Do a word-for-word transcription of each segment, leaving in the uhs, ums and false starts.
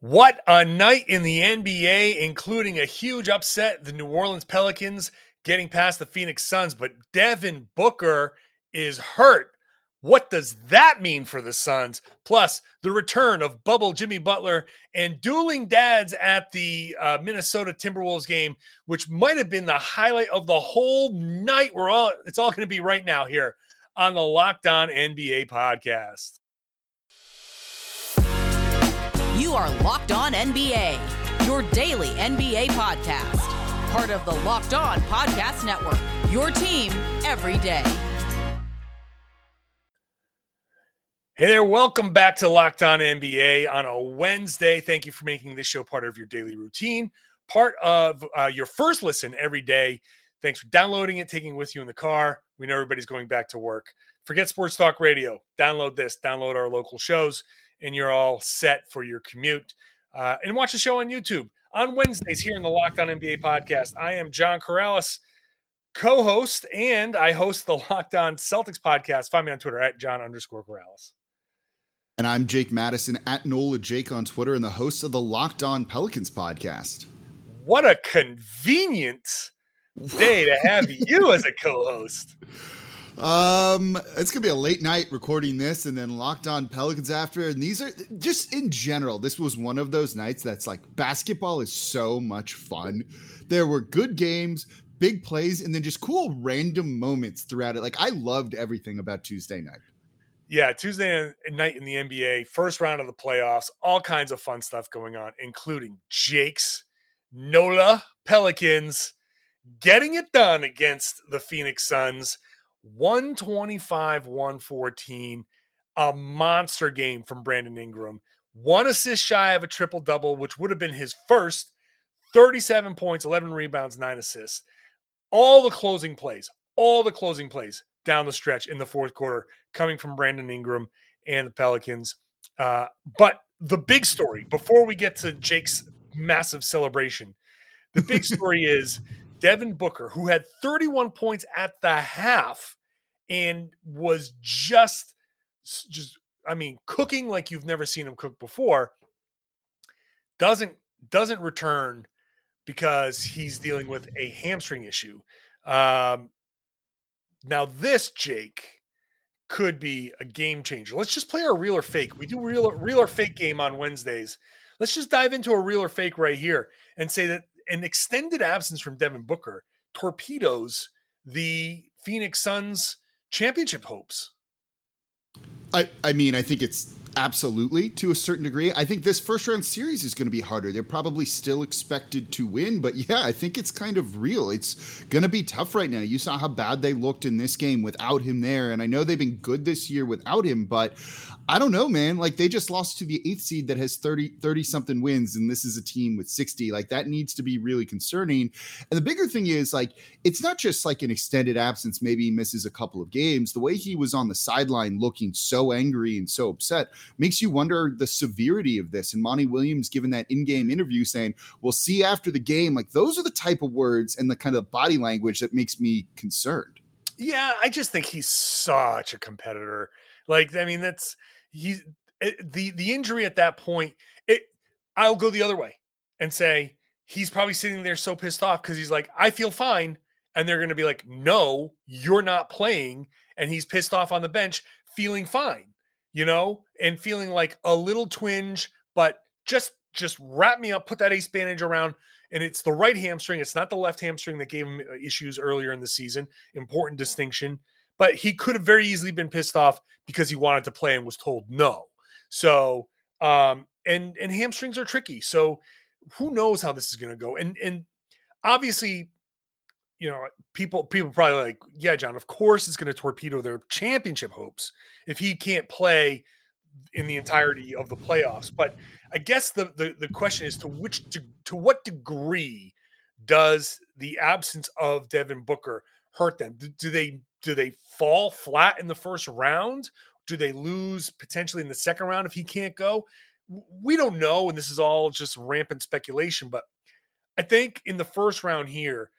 What a night in the N B A, including a huge upset, the New Orleans Pelicans getting past the Phoenix Suns, but Devin Booker is hurt. What does that mean for the Suns? Plus, the return of Bubble Jimmy Butler and dueling dads at the uh, Minnesota Timberwolves game, which might have been the highlight of the whole night. We're all it's all going to be right now here on the Locked On N B A podcast. You are Locked On N B A, your daily N B A podcast. Part of the Locked On Podcast Network, your team every day. Hey there, welcome back to Locked On N B A on a Wednesday. Thank you for making this show part of your daily routine, part of uh, your first listen every day. Thanks for downloading it, taking it with you in the car. We know everybody's going back to work. Forget Sports Talk Radio. Download this. Download our local shows, and you're all set for your commute. Uh, and watch the show on YouTube on Wednesdays here in the Locked On N B A podcast. I am John Karalis, co-host, and I host the Locked On Celtics podcast. Find me on Twitter at John underscore Karalis. And I'm Jake Madison at Nola Jake on Twitter and the host of the Locked On Pelicans podcast. What a convenient day to have you as a co-host. Um, it's going to be a late night recording this and then Locked On Pelicans after. And these are just in general, this was one of those nights that's like basketball is so much fun. There were good games, big plays, and then just cool random moments throughout it. Like I loved everything about Tuesday night. Yeah, Tuesday night in the N B A, first round of the playoffs, all kinds of fun stuff going on, including Jake's Nola Pelicans getting it done against the Phoenix Suns, one twenty-five to one fourteen, a monster game from Brandon Ingram. One assist shy of a triple-double, which would have been his first, thirty-seven points, eleven rebounds, nine assists. All the closing plays, all the closing plays. down the stretch in the fourth quarter coming from Brandon Ingram and the Pelicans. Uh, but the big story, before we get to Jake's massive celebration, the big story is Devin Booker, who had thirty-one points at the half and was just, just I mean, cooking like you've never seen him cook before, doesn't, doesn't return because he's dealing with a hamstring issue. Um, Now this, Jake, could be a game changer. Let's just play our real or fake. We do real, real or fake game on Wednesdays. Let's just dive into a real or fake right here and say that an extended absence from Devin Booker torpedoes the Phoenix Suns' championship hopes. I, I mean, I think it's absolutely to a certain degree. I think this first round series is going to be harder. They're probably still expected to win, but yeah, I think it's kind of real. It's going to be tough right now. You saw how bad they looked in this game without him there. And I know they've been good this year without him, but I don't know, man, like they just lost to the eighth seed that has thirty, thirty something wins. And this is a team with sixty, like that needs to be really concerning. And the bigger thing is like, it's not just like an extended absence. Maybe he misses a couple of games. The way he was on the sideline looking so angry and so upset makes you wonder the severity of this. And Monty Williams, given that in-game interview saying, we'll see after the game, like those are the type of words and the kind of body language that makes me concerned. Yeah. I just think he's such a competitor. Like, I mean, that's, He it, the the injury at that point. It I'll go the other way and say he's probably sitting there so pissed off because he's like, I feel fine, and they're going to be like, no, you're not playing, and he's pissed off on the bench, feeling fine, you know, and feeling like a little twinge, but just just wrap me up, put that ace bandage around, and it's the right hamstring, it's not the left hamstring that gave him issues earlier in the season. Important distinction. But he could have very easily been pissed off because he wanted to play and was told no. So, um, and and hamstrings are tricky. So who knows how this is going to go? And and obviously, you know, people people probably like, yeah, John, of course it's going to torpedo their championship hopes if he can't play in the entirety of the playoffs. But I guess the the, the question is to which to, to what degree does the absence of Devin Booker hurt them? Do, do they Do they fall flat in the first round? Do they lose potentially in the second round if he can't go? We don't know, and this is all just rampant speculation, but I think in the first round here,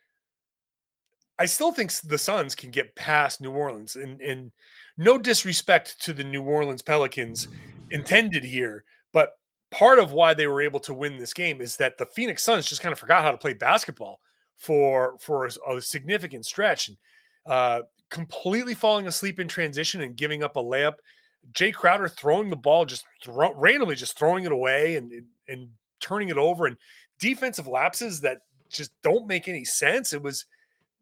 I still think the Suns can get past New Orleans, and, and no disrespect to the New Orleans Pelicans intended here, but part of why they were able to win this game is that the Phoenix Suns just kind of forgot how to play basketball for, for a, a significant stretch, and uh, completely falling asleep in transition and giving up a layup. Jay Crowder throwing the ball, just throw, randomly just throwing it away and, and turning it over, and defensive lapses that just don't make any sense. It was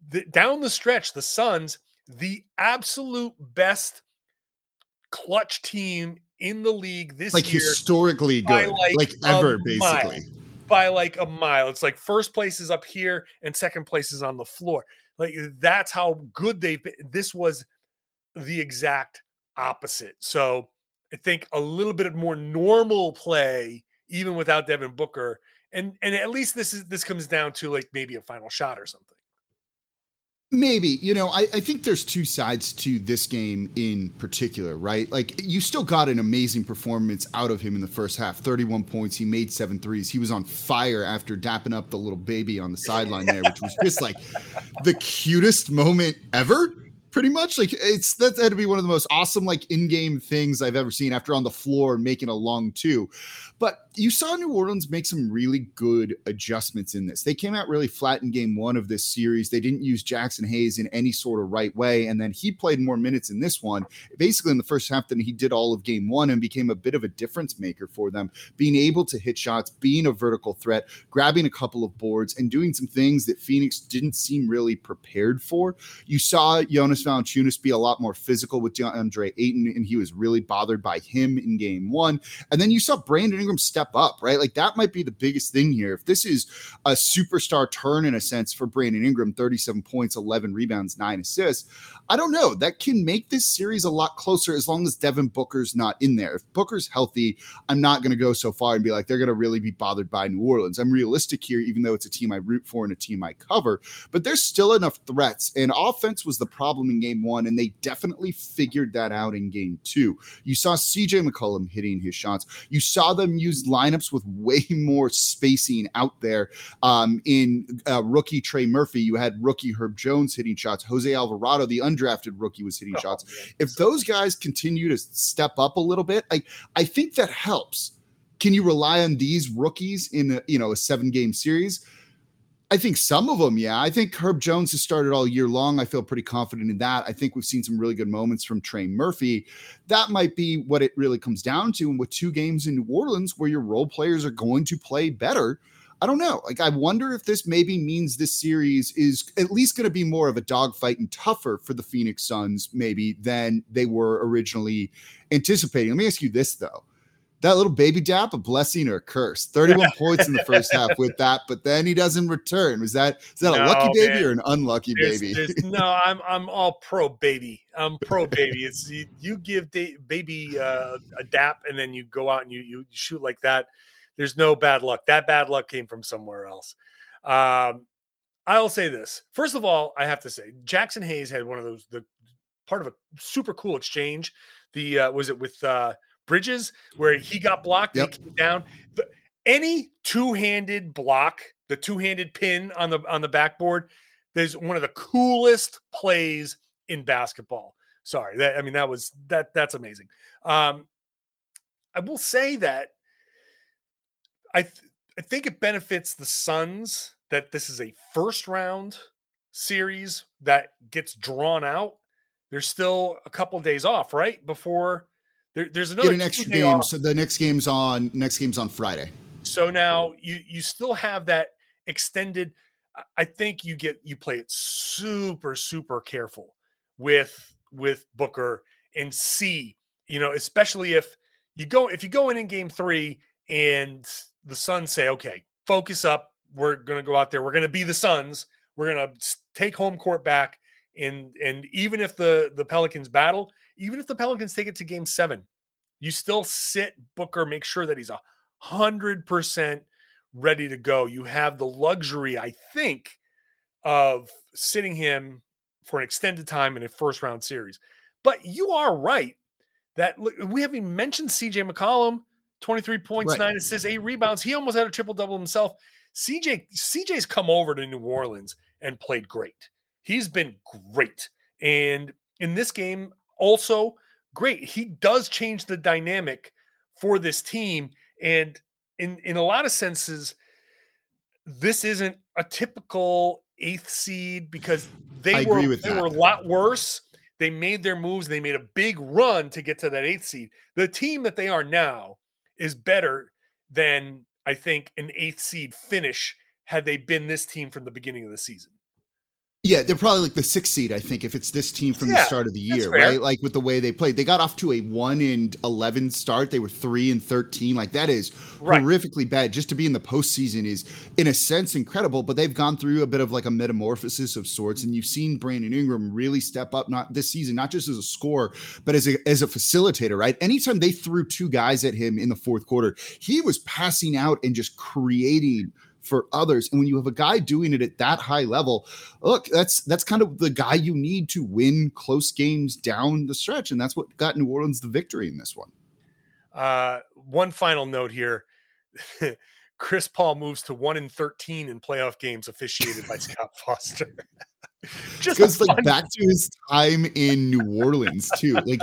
the, down the stretch, the Suns, the absolute best clutch team in the league this like year. Like historically good, like, like ever, basically. Mile, by like a mile. It's like first place is up here and second place is on the floor. Like that's how good they've been. This was the exact opposite. So I think a little bit of more normal play, even without Devin Booker. And and at least this is this comes down to like maybe a final shot or something. Maybe, you know, I, I think there's two sides to this game in particular, right? Like you still got an amazing performance out of him in the first half, thirty-one points. He made seven threes. He was on fire after dapping up the little baby on the sideline there, which was just like the cutest moment ever. Pretty much like it's that had to be one of the most awesome like in-game things I've ever seen after on the floor making a long two. But you saw New Orleans make some really good adjustments in this. They came out really flat in game one of this series. They didn't use Jackson Hayes in any sort of right way. And then he played more minutes in this one, basically in the first half than he did all of game one, and became a bit of a difference maker for them, being able to hit shots, being a vertical threat, grabbing a couple of boards and doing some things that Phoenix didn't seem really prepared for. You saw Jonas Valančiūnas be a lot more physical with DeAndre Ayton, and he was really bothered by him in game one. And then you saw Brandon Ingram step up, right? Like that might be the biggest thing here. If this is a superstar turn in a sense for Brandon Ingram, thirty-seven points, eleven rebounds, nine assists. I don't know. That can make this series a lot closer as long as Devin Booker's not in there. If Booker's healthy, I'm not going to go so far and be like, they're going to really be bothered by New Orleans. I'm realistic here, even though it's a team I root for and a team I cover, but there's still enough threats, and offense was the problem in game one, and they definitely figured that out in game two. You saw C J. McCollum hitting his shots. You saw them use lineups with way more spacing out there. Um, in uh, rookie Trey Murphy, you had rookie Herb Jones hitting shots. Jose Alvarado, the undrafted rookie, was hitting oh, shots. Yeah. If those guys continue to step up a little bit, I, I think that helps. Can you rely on these rookies in a, you know, a seven-game series? I think some of them, yeah. I think Herb Jones has started all year long. I feel pretty confident in that. I think we've seen some really good moments from Trey Murphy. That might be what it really comes down to. And with two games in New Orleans where your role players are going to play better, I don't know. Like, I wonder if this maybe means this series is at least going to be more of a dogfight and tougher for the Phoenix Suns maybe than they were originally anticipating. Let me ask you this, though. That little baby dap, a blessing or a curse? thirty-one points in the first half with that, but then he doesn't return. Was that is that no, a lucky baby man. Or an unlucky there's, baby? There's, no, I'm I'm all pro baby. I'm pro baby. It's you, you give da- baby uh, a dap, and then you go out and you you shoot like that. There's no bad luck. That bad luck came from somewhere else. Um, I'll say this. First of all, I have to say Jackson Hayes had one of those the part of a super cool exchange. The uh, was it with. Uh, Bridges, where he got blocked, yep. He came down. The, any two-handed block, the two-handed pin on the on the backboard, there's one of the coolest plays in basketball. Sorry, that I mean that was that that's amazing. Um, I will say that I th- I think it benefits the Suns that this is a first-round series that gets drawn out. There's still a couple days off, right before. There, there's another Get an extra game. Off. So the next game's on next game's on Friday. So now you you still have that extended. I think you get you play it super super careful with with Booker and see, you know, especially if you go if you go in in game three and the Suns say, okay, focus up, we're gonna go out there, we're gonna be the Suns, we're gonna take home court back, and and even if the the Pelicans battle. Even if the Pelicans take it to game seven, you still sit Booker, make sure that he's one hundred percent ready to go. You have the luxury, I think, of sitting him for an extended time in a first-round series. But you are right that look, we haven't even mentioned C J. McCollum, twenty-three points, right. nine assists, eight rebounds. He almost had a triple-double himself. C J C J's come over to New Orleans and played great. He's been great. And in this game, also great. He does change the dynamic for this team. And in, in a lot of senses, this isn't a typical eighth seed because they I were they that. were a lot worse. They made their moves. They made a big run to get to that eighth seed. The team that they are now is better than, I think, an eighth seed finish had they been this team from the beginning of the season. Yeah, they're probably like the sixth seed, I think, if it's this team from yeah, the start of the year, right? Like with the way they played. They got off to a one and eleven start. They were three and thirteen. Like that is right. horrifically bad. Just to be in the postseason is, in a sense, incredible, but they've gone through a bit of like a metamorphosis of sorts. And you've seen Brandon Ingram really step up not this season, not just as a scorer, but as a, as a facilitator, right? Anytime they threw two guys at him in the fourth quarter, he was passing out and just creating for others. And when you have a guy doing it at that high level, look, that's that's kind of the guy you need to win close games down the stretch. And that's what got New Orleans the victory in this one. Uh, one final note here. Chris Paul moves to one and thirteen in playoff games officiated by Scott Foster. Just goes like back to his time in New Orleans too. Like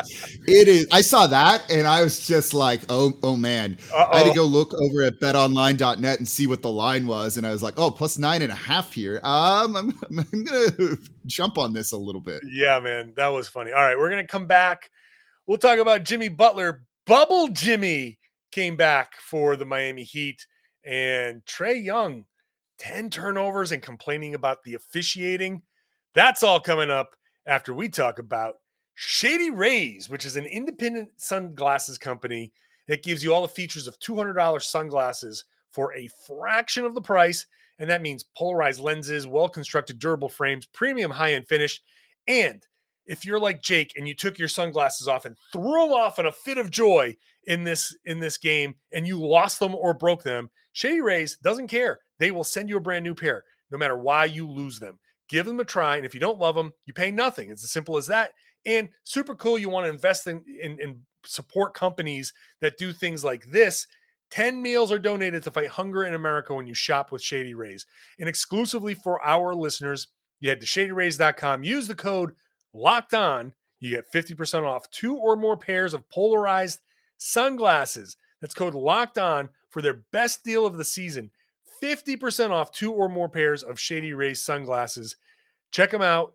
it is. I saw that and I was just like, oh, oh man. Uh-oh. I had to go look over at bet online dot net and see what the line was, and I was like, oh, plus nine and a half here. Um, I'm, I'm gonna jump on this a little bit. Yeah, man, that was funny. All right, we're gonna come back. We'll talk about Jimmy Butler. Bubble Jimmy came back for the Miami Heat, and Trae Young, ten turnovers and complaining about the officiating. That's all coming up after we talk about Shady Rays, which is an independent sunglasses company that gives you all the features of two hundred dollars sunglasses for a fraction of the price. And that means polarized lenses, well-constructed durable frames, premium high-end finish. And if you're like Jake and you took your sunglasses off and threw off in a fit of joy in this, in this game and you lost them or broke them, Shady Rays doesn't care. They will send you a brand new pair no matter why you lose them. Give them a try, and if you don't love them, you pay nothing. It's as simple as that. And super cool, you want to invest in and in, in support companies that do things like this. ten meals are donated to fight hunger in America when you shop with Shady Rays. And exclusively for our listeners, you head to shady rays dot com. Use the code LOCKEDON. You get fifty percent off two or more pairs of polarized sunglasses. That's code LOCKEDON for their best deal of the season. fifty percent off two or more pairs of Shady Rays sunglasses. Check them out,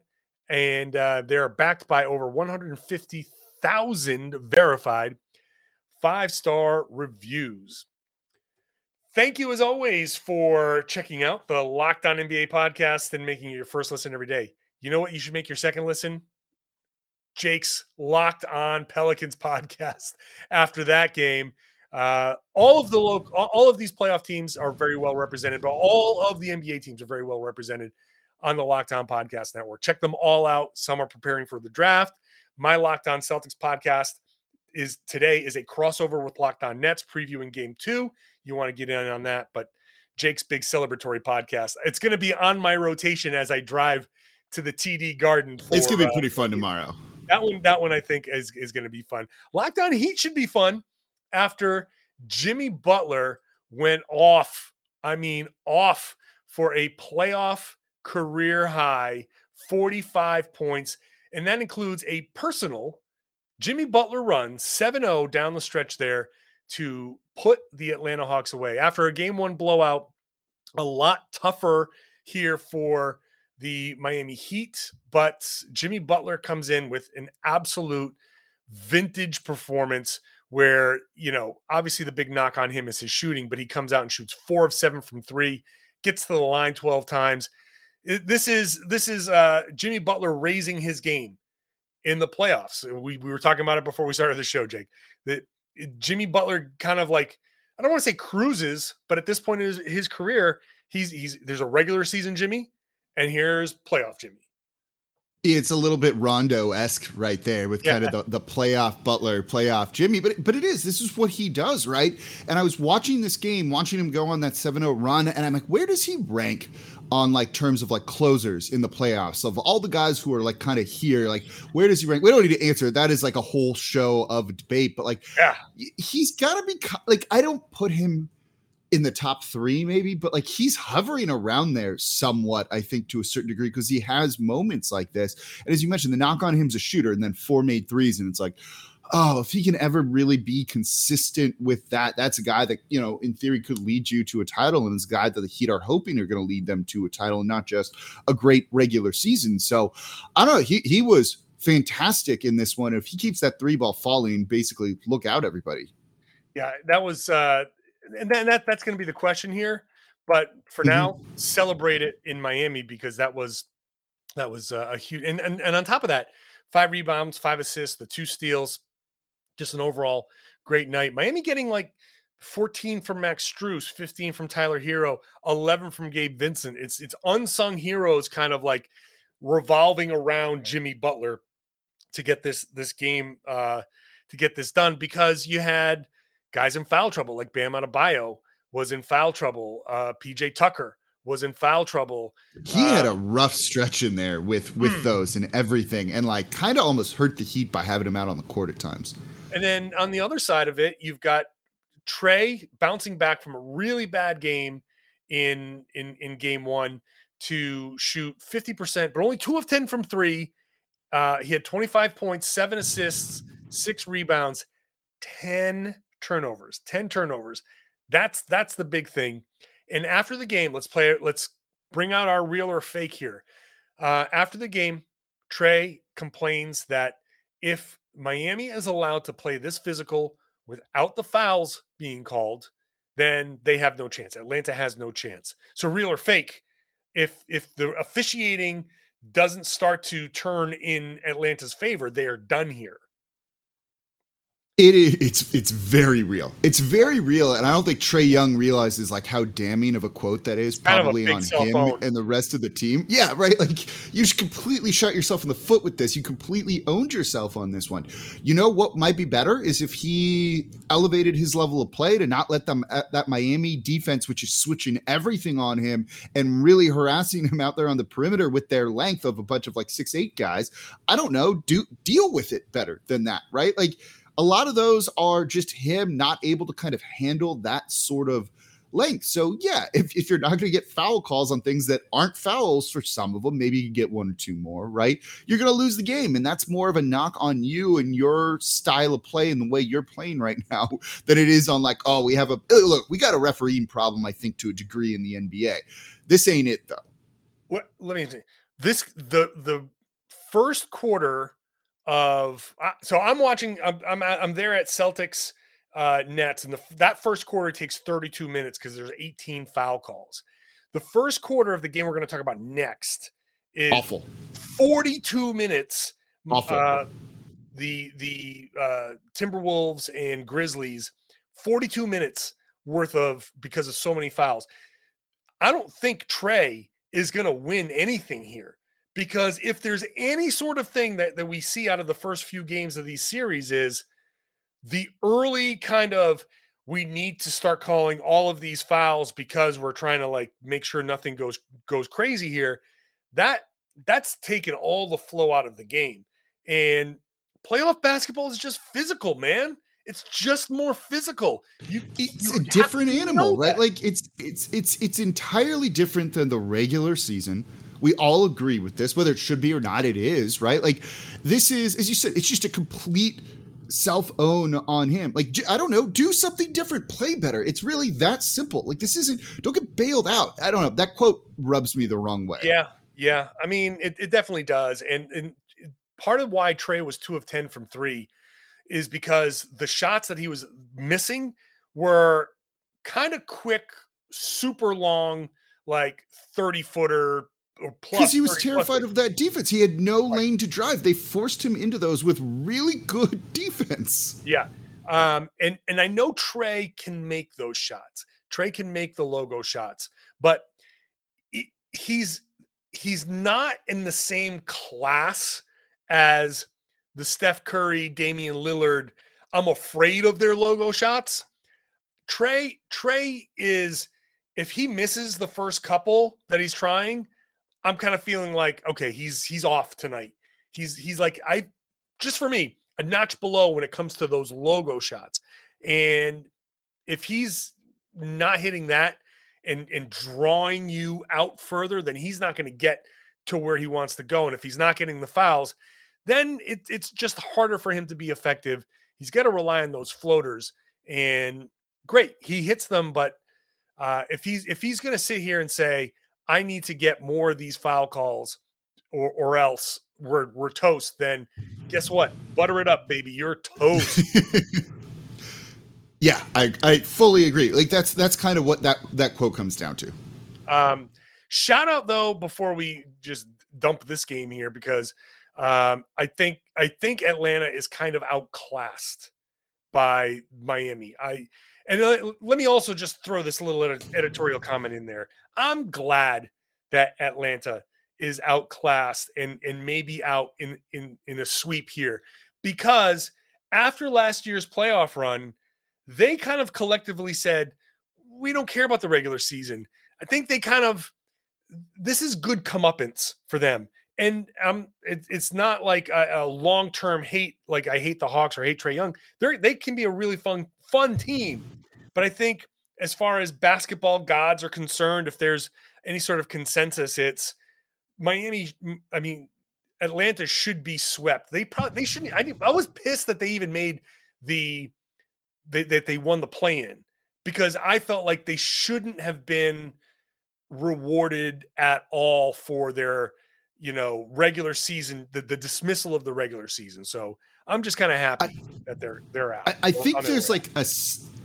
and uh, they're backed by over one hundred fifty thousand verified five-star reviews. Thank you, as always, for checking out the Locked On N B A podcast and making it your first listen every day. You know what you should make your second listen? Jake's Locked On Pelicans podcast after that game. Uh, all of the local, all of these playoff teams are very well represented, but all of the N B A teams are very well represented on the Locked On Podcast Network. Check them all out. Some are preparing for the draft. My Locked On Celtics podcast is today is a crossover with Locked On Nets previewing game two. You want to get in on that, but Jake's big celebratory podcast, it's going to be on my rotation as I drive to the T D Garden. For, it's going to be pretty uh, fun tomorrow. That one, that one I think is, is going to be fun. Locked On Heat should be fun. After Jimmy Butler went off, I mean off, for a playoff career high, forty-five points, and that includes a personal Jimmy Butler run, seven oh down the stretch there to put the Atlanta Hawks away. After a game one blowout, a lot tougher here for the Miami Heat, but Jimmy Butler comes in with an absolute vintage performance where, you know, obviously the big knock on him is his shooting, but he comes out and shoots four of seven from three, gets to the line twelve times. This is this is uh, Jimmy Butler raising his game in the playoffs. We we were talking about it before we started the show, Jake. That Jimmy Butler kind of like, I don't want to say cruises, but at this point in his, his career, he's he's there's a regular season Jimmy, and here's playoff Jimmy. It's a little bit Rondo-esque right there with kind yeah. of the, the playoff Butler, playoff Jimmy, but but it is. This is what he does, right? And I was watching this game, watching him go on that seven oh run, and I'm like, where does he rank on like terms of like closers in the playoffs of all the guys who are like kind of here? Like, where does he rank? We don't need to answer. That is like a whole show of debate, but like yeah. he's got to be like, I don't put him in the top three maybe, but like he's hovering around there somewhat, I think, to a certain degree, because he has moments like this. And as you mentioned, the knock on him is a shooter and then four made threes. And it's like, oh, if he can ever really be consistent with that, that's a guy that, you know, in theory could lead you to a title, and it's a guy that the Heat are hoping are going to lead them to a title and not just a great regular season. So I don't know. He, he was fantastic in this one. If he keeps that three ball falling, basically look out, everybody. Yeah, that was, uh, and then that that's going to be the question here. But for now, mm-hmm. celebrate it in Miami, because that was, that was a, a huge, and, and, and on top of that, five rebounds, five assists, the two steals, just an overall great night. Miami getting like fourteen from Max Struess, fifteen from Tyler Hero, eleven from Gabe Vincent. It's, it's unsung heroes kind of like revolving around Jimmy Butler to get this, this game, uh, to get this done, because you had guys in foul trouble, like Bam Adebayo was in foul trouble. Uh, P J Tucker was in foul trouble. He uh, had a rough stretch in there with, with mm. those and everything, and like kind of almost hurt the Heat by having him out on the court at times. And then on the other side of it, you've got Trey bouncing back from a really bad game in, in, in game one to shoot fifty percent, but only two of ten from three. Uh, he had twenty-five points, seven assists, six rebounds, ten turnovers, ten turnovers. That's, that's the big thing. And after the game, let's play it. Let's bring out our real or fake here. Uh, after the game, Trey complains that if Miami is allowed to play this physical without the fouls being called, then they have no chance. Atlanta has no chance. So real or fake, if, if the officiating doesn't start to turn in Atlanta's favor, they are done here. It is, it's, it's very real. It's very real. And I don't think Trae Young realizes like how damning of a quote that is, probably kind of on him phone. And the rest of the team. Yeah, right. Like you just completely shot yourself in the foot with this. You completely owned yourself on this one. You know what might be better is if he elevated his level of play to not let them at that Miami defense, which is switching everything on him and really harassing him out there on the perimeter with their length of a bunch of like six, eight guys. I don't know. Do deal with it better than that. Right. Like, a lot of those are just him not able to kind of handle that sort of length. So, yeah, if, if you're not going to get foul calls on things that aren't fouls for some of them, maybe you can get one or two more, right? You're going to lose the game, and that's more of a knock on you and your style of play and the way you're playing right now than it is on like, oh, we have a – look, we got a refereeing problem, I think, to a degree in the N B A. This ain't it, though. What, let me see. This the the first quarter – Of uh, so I'm watching. I'm I'm, I'm there at Celtics uh, Nets, and the, that first quarter takes thirty-two minutes because there's eighteen foul calls. The first quarter of the game we're going to talk about next is awful. forty-two minutes. Awful. Uh, the the uh, Timberwolves and Grizzlies, forty-two minutes worth of, because of so many fouls. I don't think Trey is going to win anything here. Because if there's any sort of thing that, that we see out of the first few games of these series is the early kind of, we need to start calling all of these fouls because we're trying to like make sure nothing goes goes crazy here. That that's taken all the flow out of the game. And playoff basketball is just physical, man. It's just more physical. You, it's you a different animal, right? That. Like it's it's it's it's entirely different than the regular season. We all agree with this, whether it should be or not, it is, right? Like this is, as you said, it's just a complete self-own on him. Like, I don't know, do something different, play better. It's really that simple. Like this isn't, don't get bailed out. I don't know. That quote rubs me the wrong way. Yeah. Yeah. I mean, it, it definitely does. And, and part of why Trey was two of ten from three is because the shots that he was missing were kind of quick, super long, like thirty footer, because he was terrified of that defense. He had no right. lane to drive. They forced him into those with really good defense. Yeah. Um, and, and I know Trey can make those shots. Trey can make the logo shots, but he, he's, he's not in the same class as the Steph Curry, Damian Lillard. I'm afraid of their logo shots. Trey, Trey is, if he misses the first couple that he's trying, I'm kind of feeling like, okay, he's he's off tonight. He's he's like, I just for me, a notch below when it comes to those logo shots. And if he's not hitting that and, and drawing you out further, then he's not going to get to where he wants to go. And if he's not getting the fouls, then it, it's just harder for him to be effective. he's got to rely on those floaters. And great, he hits them, but uh, if he's if he's going to sit here and say, I need to get more of these foul calls or or else we're we're toast, then guess what? Butter it up, baby. You're toast. Yeah, I, I fully agree. Like that's that's kind of what that, that quote comes down to. Um, shout out though, before we just dump this game here, because um, I think I think Atlanta is kind of outclassed by Miami. I and let me also just throw this little editorial comment in there. I'm glad that Atlanta is outclassed and and maybe out in in in a sweep here, because after last year's playoff run, they kind of collectively said, we don't care about the regular season. I think they kind of, this is good comeuppance for them. And um, it, it's not like a, a long-term hate, like I hate the Hawks or hate Trae Young. They're, they can be a really fun, fun team. But I think as far as basketball gods are concerned, if there's any sort of consensus, it's Miami, I mean, Atlanta should be swept. They probably, they shouldn't, I, I was pissed that they even made the, They, that they won the play-in, because I felt like they shouldn't have been rewarded at all for their, you know, regular season, the, the dismissal of the regular season. So I'm just kind of happy I, that they're they're out. I, I well, think there's like a,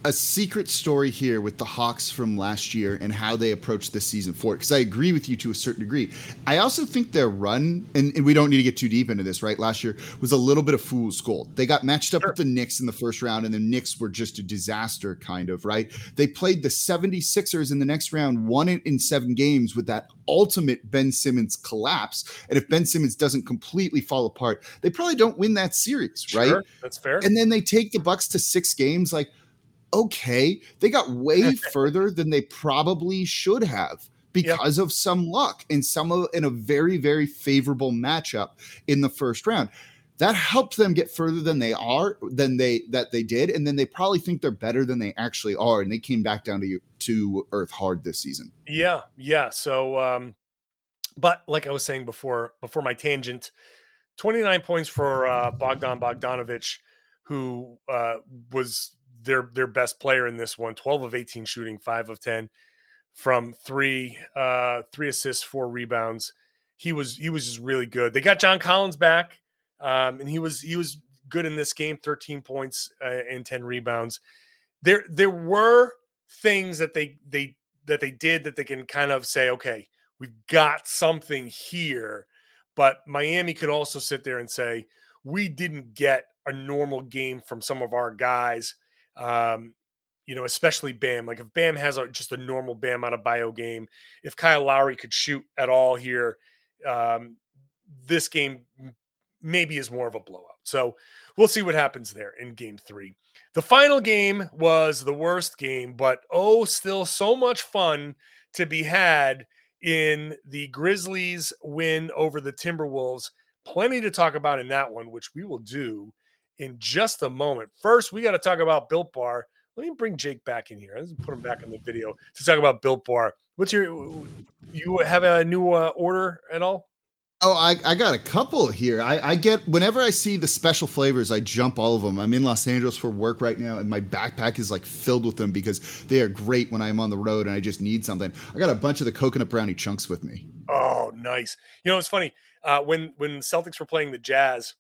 a secret story here with the Hawks from last year and how they approached this season forward, because I agree with you to a certain degree. I also think their run, and, and we don't need to get too deep into this, right? Last year was a little bit of fool's gold. They got matched up sure. with the Knicks in the first round, and the Knicks were just a disaster, kind of, right? They played the seventy-sixers in the next round, won it in seven games with that ultimate Ben Simmons collapse. And if Ben Simmons doesn't completely fall apart, they probably don't win that series. Right, sure, that's fair. And then they take the Bucks to six games. Like, okay, they got way further than they probably should have because yep. of some luck and some of in a very, very favorable matchup in the first round. That helped them get further than they are than they that they did, and then they probably think they're better than they actually are, and they came back down to to earth hard this season. Yeah, yeah. So, um, but like I was saying before, before my tangent. twenty-nine points for uh, Bogdan Bogdanović, who uh, was their their best player in this one. twelve of eighteen shooting, five of ten from three, uh, three assists, four rebounds. He was he was just really good. They got John Collins back, um, and he was he was good in this game. thirteen points uh, and ten rebounds. There there were things that they they that they did that they can kind of say, okay, we've got something here. But Miami could also sit there and say, we didn't get a normal game from some of our guys, um, you know, especially Bam. Like if Bam has a, just a normal Bam Adebayo game, if Kyle Lowry could shoot at all here, um, this game maybe is more of a blowout. So we'll see what happens there in game three. The final game was the worst game, but oh, still so much fun to be had in the Grizzlies win over the Timberwolves. Plenty to talk about in that one, which we will do in just a moment. First, we got to talk about Built Bar. Let me bring Jake back in here. Let's put him back in the video to talk about Built Bar. What's your, you have a new uh, order at all? Oh, I, I got a couple here. I, I get, whenever I see the special flavors, I jump all of them. I'm in Los Angeles for work right now, and my backpack is like filled with them because they are great when I'm on the road and I just need something. I got a bunch of the coconut brownie chunks with me. Oh, nice. You know, it's funny. Uh, when, when Celtics were playing the Jazz,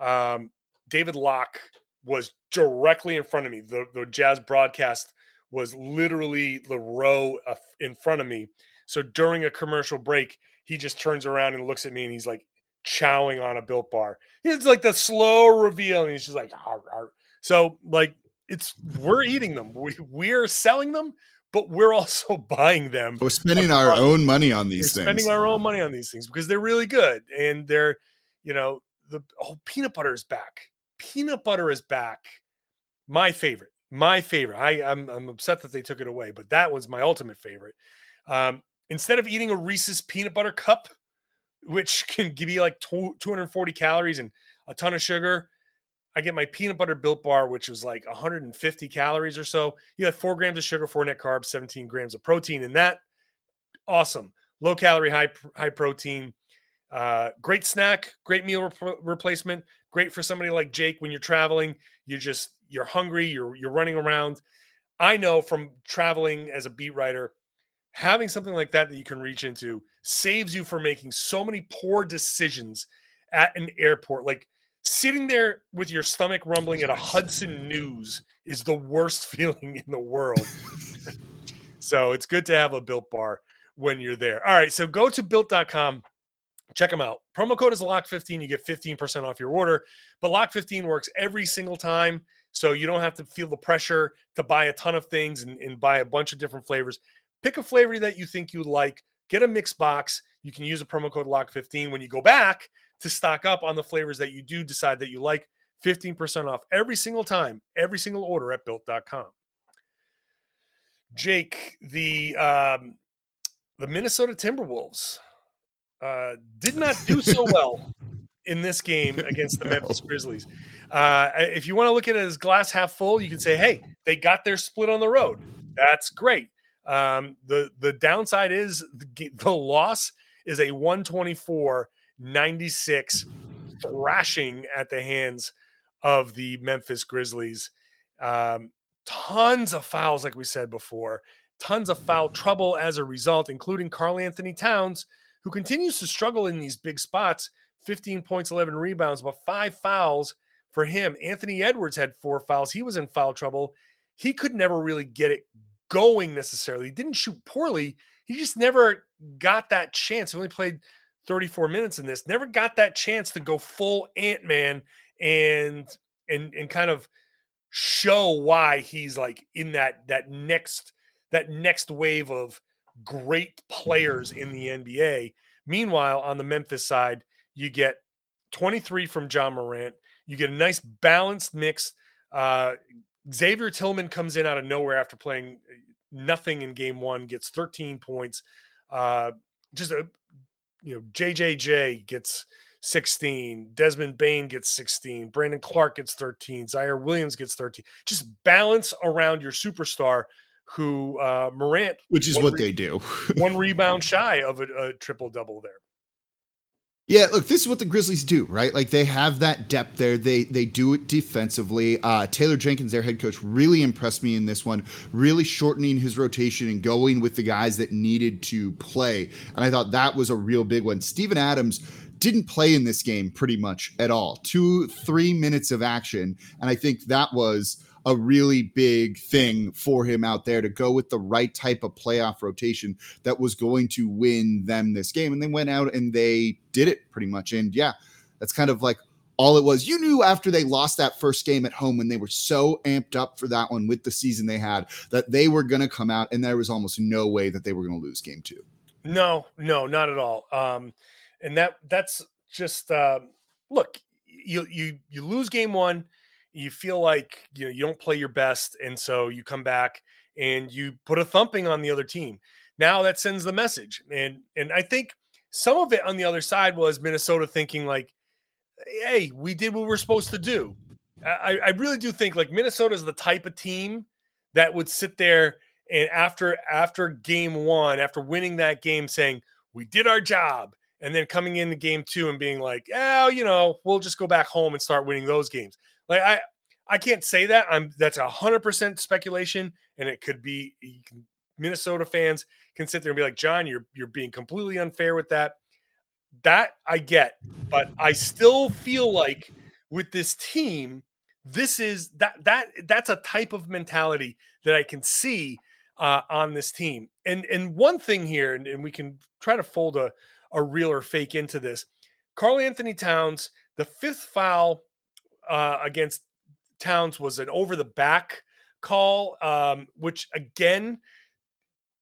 um, David Locke was directly in front of me. The, the Jazz broadcast was literally the row in front of me. So during a commercial break, he just turns around and looks at me, and he's like chowing on a Built Bar. It's like the slow reveal, and he's just like, arr, arr. So like it's we're eating them, we, we're selling them, but we're also buying them. We're spending our own money on these we're things. Spending our own money on these things because they're really good, and they're, you know, the oh peanut butter is back. Peanut butter is back. My favorite, my favorite. I I'm I'm upset that they took it away, but that was my ultimate favorite. Um, Instead of eating a Reese's peanut butter cup, which can give you like two hundred forty calories and a ton of sugar, I get my peanut butter Built Bar, which was like one hundred fifty calories or so. You have four grams of sugar, four net carbs, seventeen grams of protein in that. Awesome. Low calorie, high high protein. Uh, great snack, great meal rep- replacement, great for somebody like Jake when you're traveling. You just, you're hungry, you're you're running around. I know from traveling as a beat writer, having something like that that you can reach into saves you from making so many poor decisions at an airport. Like sitting there with your stomach rumbling at a Hudson News is the worst feeling in the world. So it's good to have a Built Bar when you're there. All right, so go to built dot com. Check them out. Promo code is lock fifteen. You get fifteen percent off your order. But lock fifteen works every single time, so you don't have to feel the pressure to buy a ton of things and, and buy a bunch of different flavors. Pick a flavor that you think you like. Get a mixed box. You can use a promo code lock fifteen when you go back to stock up on the flavors that you do decide that you like. fifteen percent off every single time, every single order at built dot com. Jake, the um, the Minnesota Timberwolves uh, did not do so well in this game against the Memphis Grizzlies. Uh, if you want to look at it as glass half full, you can say, hey, they got their split on the road. That's great. Um, the, the downside is the, the loss is a one twenty-four ninety-six thrashing at the hands of the Memphis Grizzlies. Um, tons of fouls, like we said before, tons of foul trouble as a result, including Karl-Anthony Towns, who continues to struggle in these big spots. fifteen points, eleven rebounds, but five fouls for him. Anthony Edwards had four fouls. He was in foul trouble. He could never really get it going necessarily. He didn't shoot poorly. He just never got that chance. He only played thirty-four minutes in this. Never got that chance to go full Ant-Man and and and kind of show why he's like in that that next that next wave of great players in the N B A. Meanwhile, on the Memphis side, you get twenty-three from John Morant. You get a nice balanced mix. Uh, Xavier Tillman comes in out of nowhere after playing nothing in game one, gets thirteen points. Uh, just a, you know, J J J gets sixteen. Desmond Bain gets sixteen. Brandon Clark gets thirteen. Zaire Williams gets thirteen. Just balance around your superstar who uh, Morant, which is what re- they do. One rebound shy of a, a triple double there. Yeah, look, this is what the Grizzlies do, right? Like they have that depth there. They they do it defensively. Uh, Taylor Jenkins, their head coach, really impressed me in this one, really shortening his rotation and going with the guys that needed to play. And I thought that was a real big one. Steven Adams didn't play in this game pretty much at all. Two, three minutes of action. And I think that was a really big thing for him out there to go with the right type of playoff rotation that was going to win them this game. And they went out and they did it pretty much. And yeah, that's kind of like all it was. You knew after they lost that first game at home when they were so amped up for that one with the season they had that they were going to come out and there was almost no way that they were going to lose game two. No, no, not at all. Um, and that that's just uh, look, you, you, you lose game one, you feel like you know you don't play your best, and so you come back and you put a thumping on the other team. Now that sends the message, and and I think some of it on the other side was Minnesota thinking like, "Hey, we did what we're supposed to do." I, I really do think like Minnesota is the type of team that would sit there and after after game one, after winning that game, saying we did our job, and then coming into game two and being like, "Oh, you know, we'll just go back home and start winning those games." Like I, I can't say that. I'm that's a hundred percent speculation, and it could be can, Minnesota fans can sit there and be like, "John, you're you're being completely unfair with that." That I get, but I still feel like with this team, this is that that that's a type of mentality that I can see uh, on this team. And and one thing here, and, and we can try to fold a a real or fake into this. Karl-Anthony Towns, the fifth foul Uh, against Towns was an over-the-back call, um, which, again,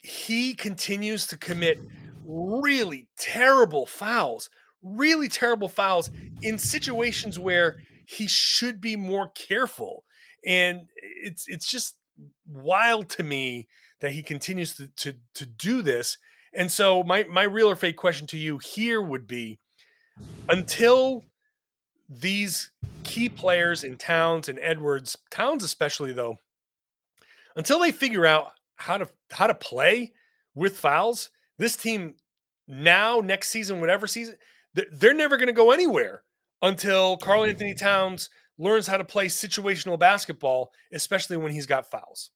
he continues to commit really terrible fouls, really terrible fouls in situations where he should be more careful. And it's it's just wild to me that he continues to, to, to do this. And so my, my real or fake question to you here would be, until these key players in Towns and Edwards, Towns especially though, until they figure out how to how to play with fouls, this team now, next season, whatever season, They're never going to go anywhere until Karl-Anthony Towns learns how to play situational basketball, especially when he's got fouls.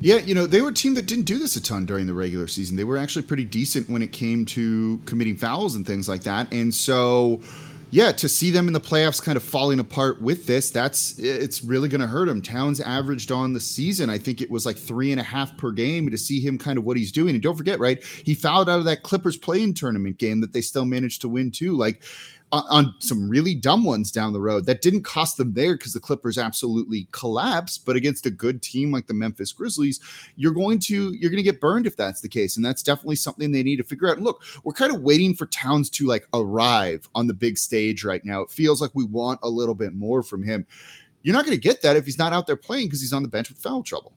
Yeah, you know, they were a team that didn't do this a ton during the regular season. They were actually pretty decent when it came to committing fouls and things like that. And so, yeah, to see them in the playoffs kind of falling apart with this, that's it's really going to hurt them. Towns averaged on the season, I think it was like three and a half per game, to see him kind of what he's doing. And don't forget, right, he fouled out of that Clippers play-in tournament game that they still managed to win too. Like, on some really dumb ones down the road that didn't cost them there because the Clippers absolutely collapsed. But against a good team like the Memphis Grizzlies, you're going to you're going to get burned if that's the case. And that's definitely something they need to figure out. And look, we're kind of waiting for Towns to like arrive on the big stage right now. It feels like we want a little bit more from him. You're not going to get that if he's not out there playing because he's on the bench with foul trouble.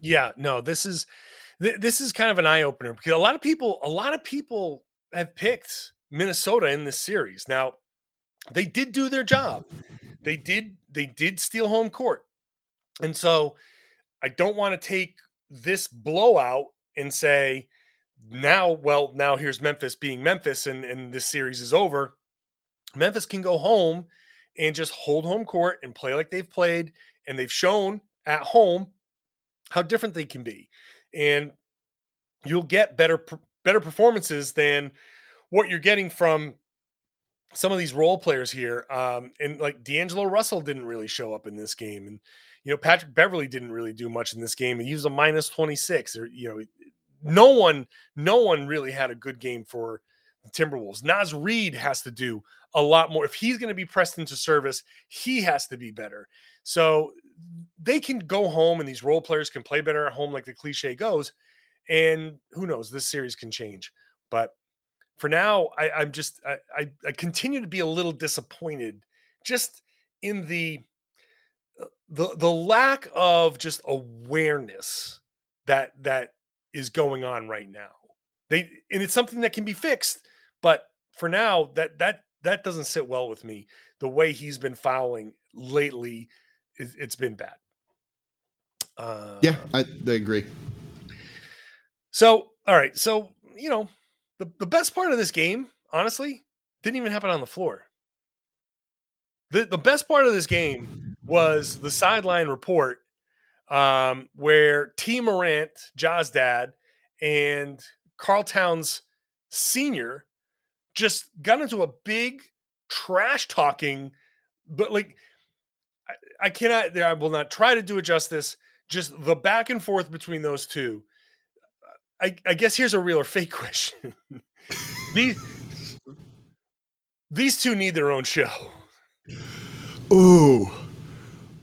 Yeah, no, this is th- this is kind of an eye opener because a lot of people a lot of people have picked Minnesota in this series. Now, they did do their job. They did they did steal home court. And so I don't want to take this blowout and say, now, well, now here's Memphis being Memphis and, and this series is over. Memphis can go home and just hold home court and play like they've played, and they've shown at home how different they can be. And you'll get better better performances than what you're getting from some of these role players here. Um, and like D'Angelo Russell didn't really show up in this game. And, you know, Patrick Beverly didn't really do much in this game. He was a minus twenty-six, or, you know, no one, no one really had a good game for the Timberwolves. Naz Reid has to do a lot more. If he's going to be pressed into service, he has to be better. So they can go home and these role players can play better at home, like the cliche goes. And who knows, this series can change, but for now, I, I'm just I, I, I continue to be a little disappointed, just in the the the lack of just awareness that that is going on right now. They and it's something that can be fixed, but for now, that that that doesn't sit well with me. The way he's been fouling lately, it, it's been bad. Uh, yeah, I, I agree. So, all right, so you know. The the best part of this game, honestly, didn't even happen on the floor. The the best part of this game was the sideline report um, where T. Morant, Ja's dad, and Karl Towns Senior just got into a big trash talking, but like I, I cannot, I will not try to do it justice. Just the back and forth between those two. I, I guess here's a real or fake question. these, these two need their own show. Ooh.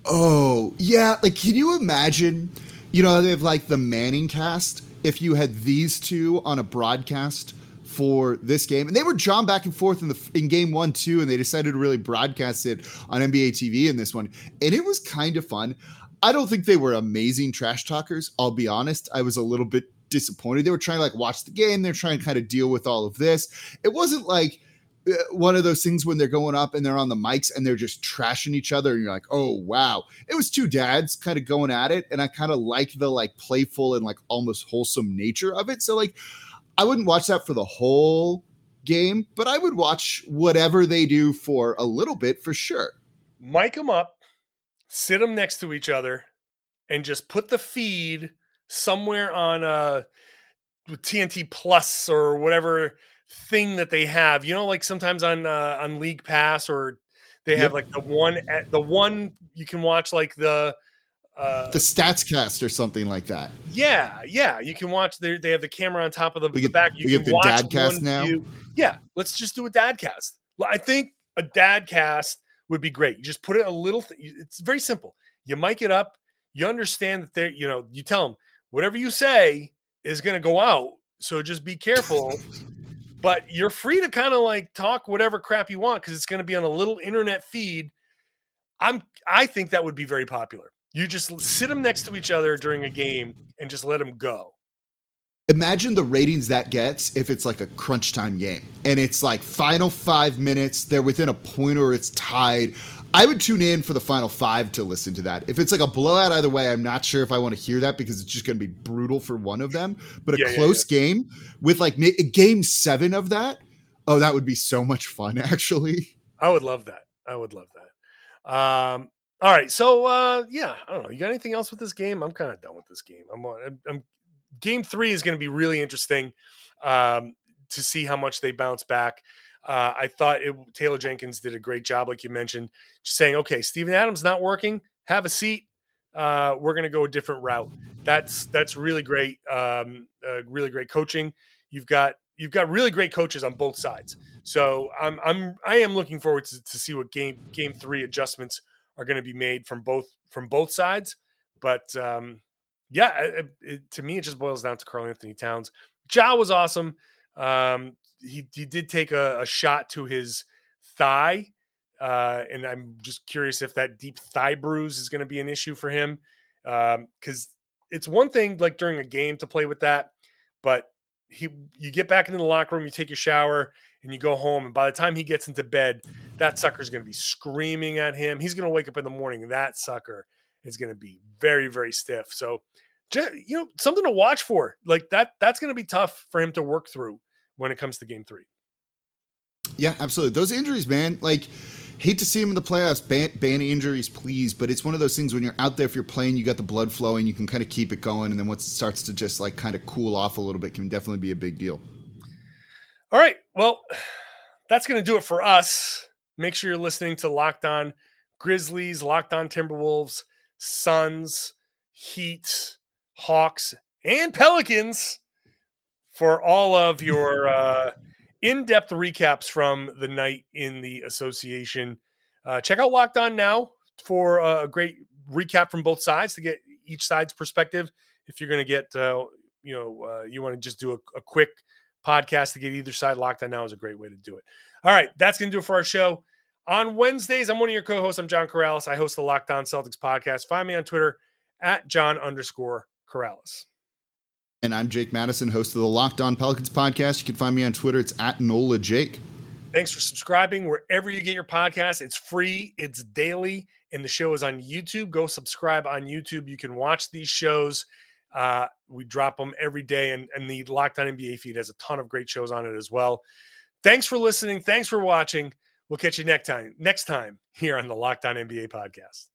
Oh, yeah. Like, can you imagine, you know, they have like the Manning cast. If you had these two on a broadcast for this game, and they were drawn back and forth in the in game one too, and they decided to really broadcast it on N B A T V in this one. And it was kind of fun. I don't think they were amazing trash talkers. I'll be honest. I was a little bit disappointed. They were trying to like watch the game. They're trying to kind of deal with all of this. It wasn't like one of those things when they're going up and they're on the mics and they're just trashing each other. And you're like, oh, wow. It was two dads kind of going at it. And I kind of like the like playful and like almost wholesome nature of it. So like, I wouldn't watch that for the whole game, but I would watch whatever they do for a little bit for sure. Mic them up, sit them next to each other, and just put the feed somewhere on a T N T Plus or whatever thing that they have, you know, like sometimes on uh, on League Pass, or they have yep. like the one at the one you can watch like the uh the Statscast or something like that. Yeah, yeah, you can watch. They they have the camera on top of the, we get, the back. You we can get the watch Dadcast now. View. Yeah, let's just do a Dadcast. I think a Dadcast would be great. You just put it a little. Th- it's very simple. You mic it up. You understand that they, you know, you tell them. Whatever you say is going to go out, so just be careful. But you're free to kind of like talk whatever crap you want because it's going to be on a little internet feed. I'm, I think that would be very popular. You just sit them next to each other during a game and just let them go. Imagine the ratings that gets if it's like a crunch time game and it's like final five minutes, they're within a point or it's tied. I would tune in for the final five to listen to that. If it's like a blowout either way, I'm not sure if I want to hear that because it's just going to be brutal for one of them. But a yeah, close yeah, yeah. game with like game seven of that, Oh, that would be so much fun, actually. I would love that. I would love that. Um, all right. So, uh, yeah, I don't know. You got anything else with this game? I'm kind of done with this game. I'm on. I'm, game three is going to be really interesting um, to see how much they bounce back. Uh, I thought it, Taylor Jenkins did a great job, like you mentioned, just saying, okay, Steven Adams not working. Have a seat. Uh, we're going to go a different route. That's that's really great, um, uh, really great coaching. You've got you've got really great coaches on both sides. So I'm I'm I am looking forward to, to see what game game three adjustments are going to be made from both from both sides. But um, yeah, it, it, to me it just boils down to Karl-Anthony Towns. Ja was awesome. Um, he he did take a, a shot to his thigh. Uh, and I'm just curious if that deep thigh bruise is going to be an issue for him. Um, cause it's one thing like during a game to play with that, but he, you get back into the locker room, you take your shower and you go home. And by the time he gets into bed, that sucker is going to be screaming at him. He's going to wake up in the morning. And that sucker is going to be very, very stiff. So, you know, something to watch for like that. That's going to be tough for him to work through when it comes to game three. Yeah, absolutely. Those injuries, man, like, hate to see him in the playoffs. Ban, ban injuries, please. But it's one of those things when you're out there, if you're playing, you got the blood flowing, you can kind of keep it going. And then once it starts to just like kind of cool off a little bit, can definitely be a big deal. All right. Well, that's going to do it for us. Make sure you're listening to Locked On Grizzlies, Locked On Timberwolves, Suns, Heat, Hawks, and Pelicans for all of your uh, in-depth recaps from the night in the association. Uh, check out Locked On Now for a great recap from both sides to get each side's perspective. If you're going to get, uh, you know, uh, you want to just do a, a quick podcast to get either side, Locked On Now is a great way to do it. All right, that's going to do it for our show. On Wednesdays, I'm one of your co-hosts. I'm John Karalis. I host the Locked On Celtics podcast. Find me on Twitter at John underscore Karalis. And I'm Jake Madison, host of the Locked On Pelicans podcast. You can find me on Twitter. It's at Nola Jake. Thanks for subscribing wherever you get your podcast. It's free. It's daily. And the show is on YouTube. Go subscribe on YouTube. You can watch these shows. Uh, we drop them every day. And, and the Locked On N B A feed has a ton of great shows on it as well. Thanks for listening. Thanks for watching. We'll catch you next time, next time here on the Locked On N B A podcast.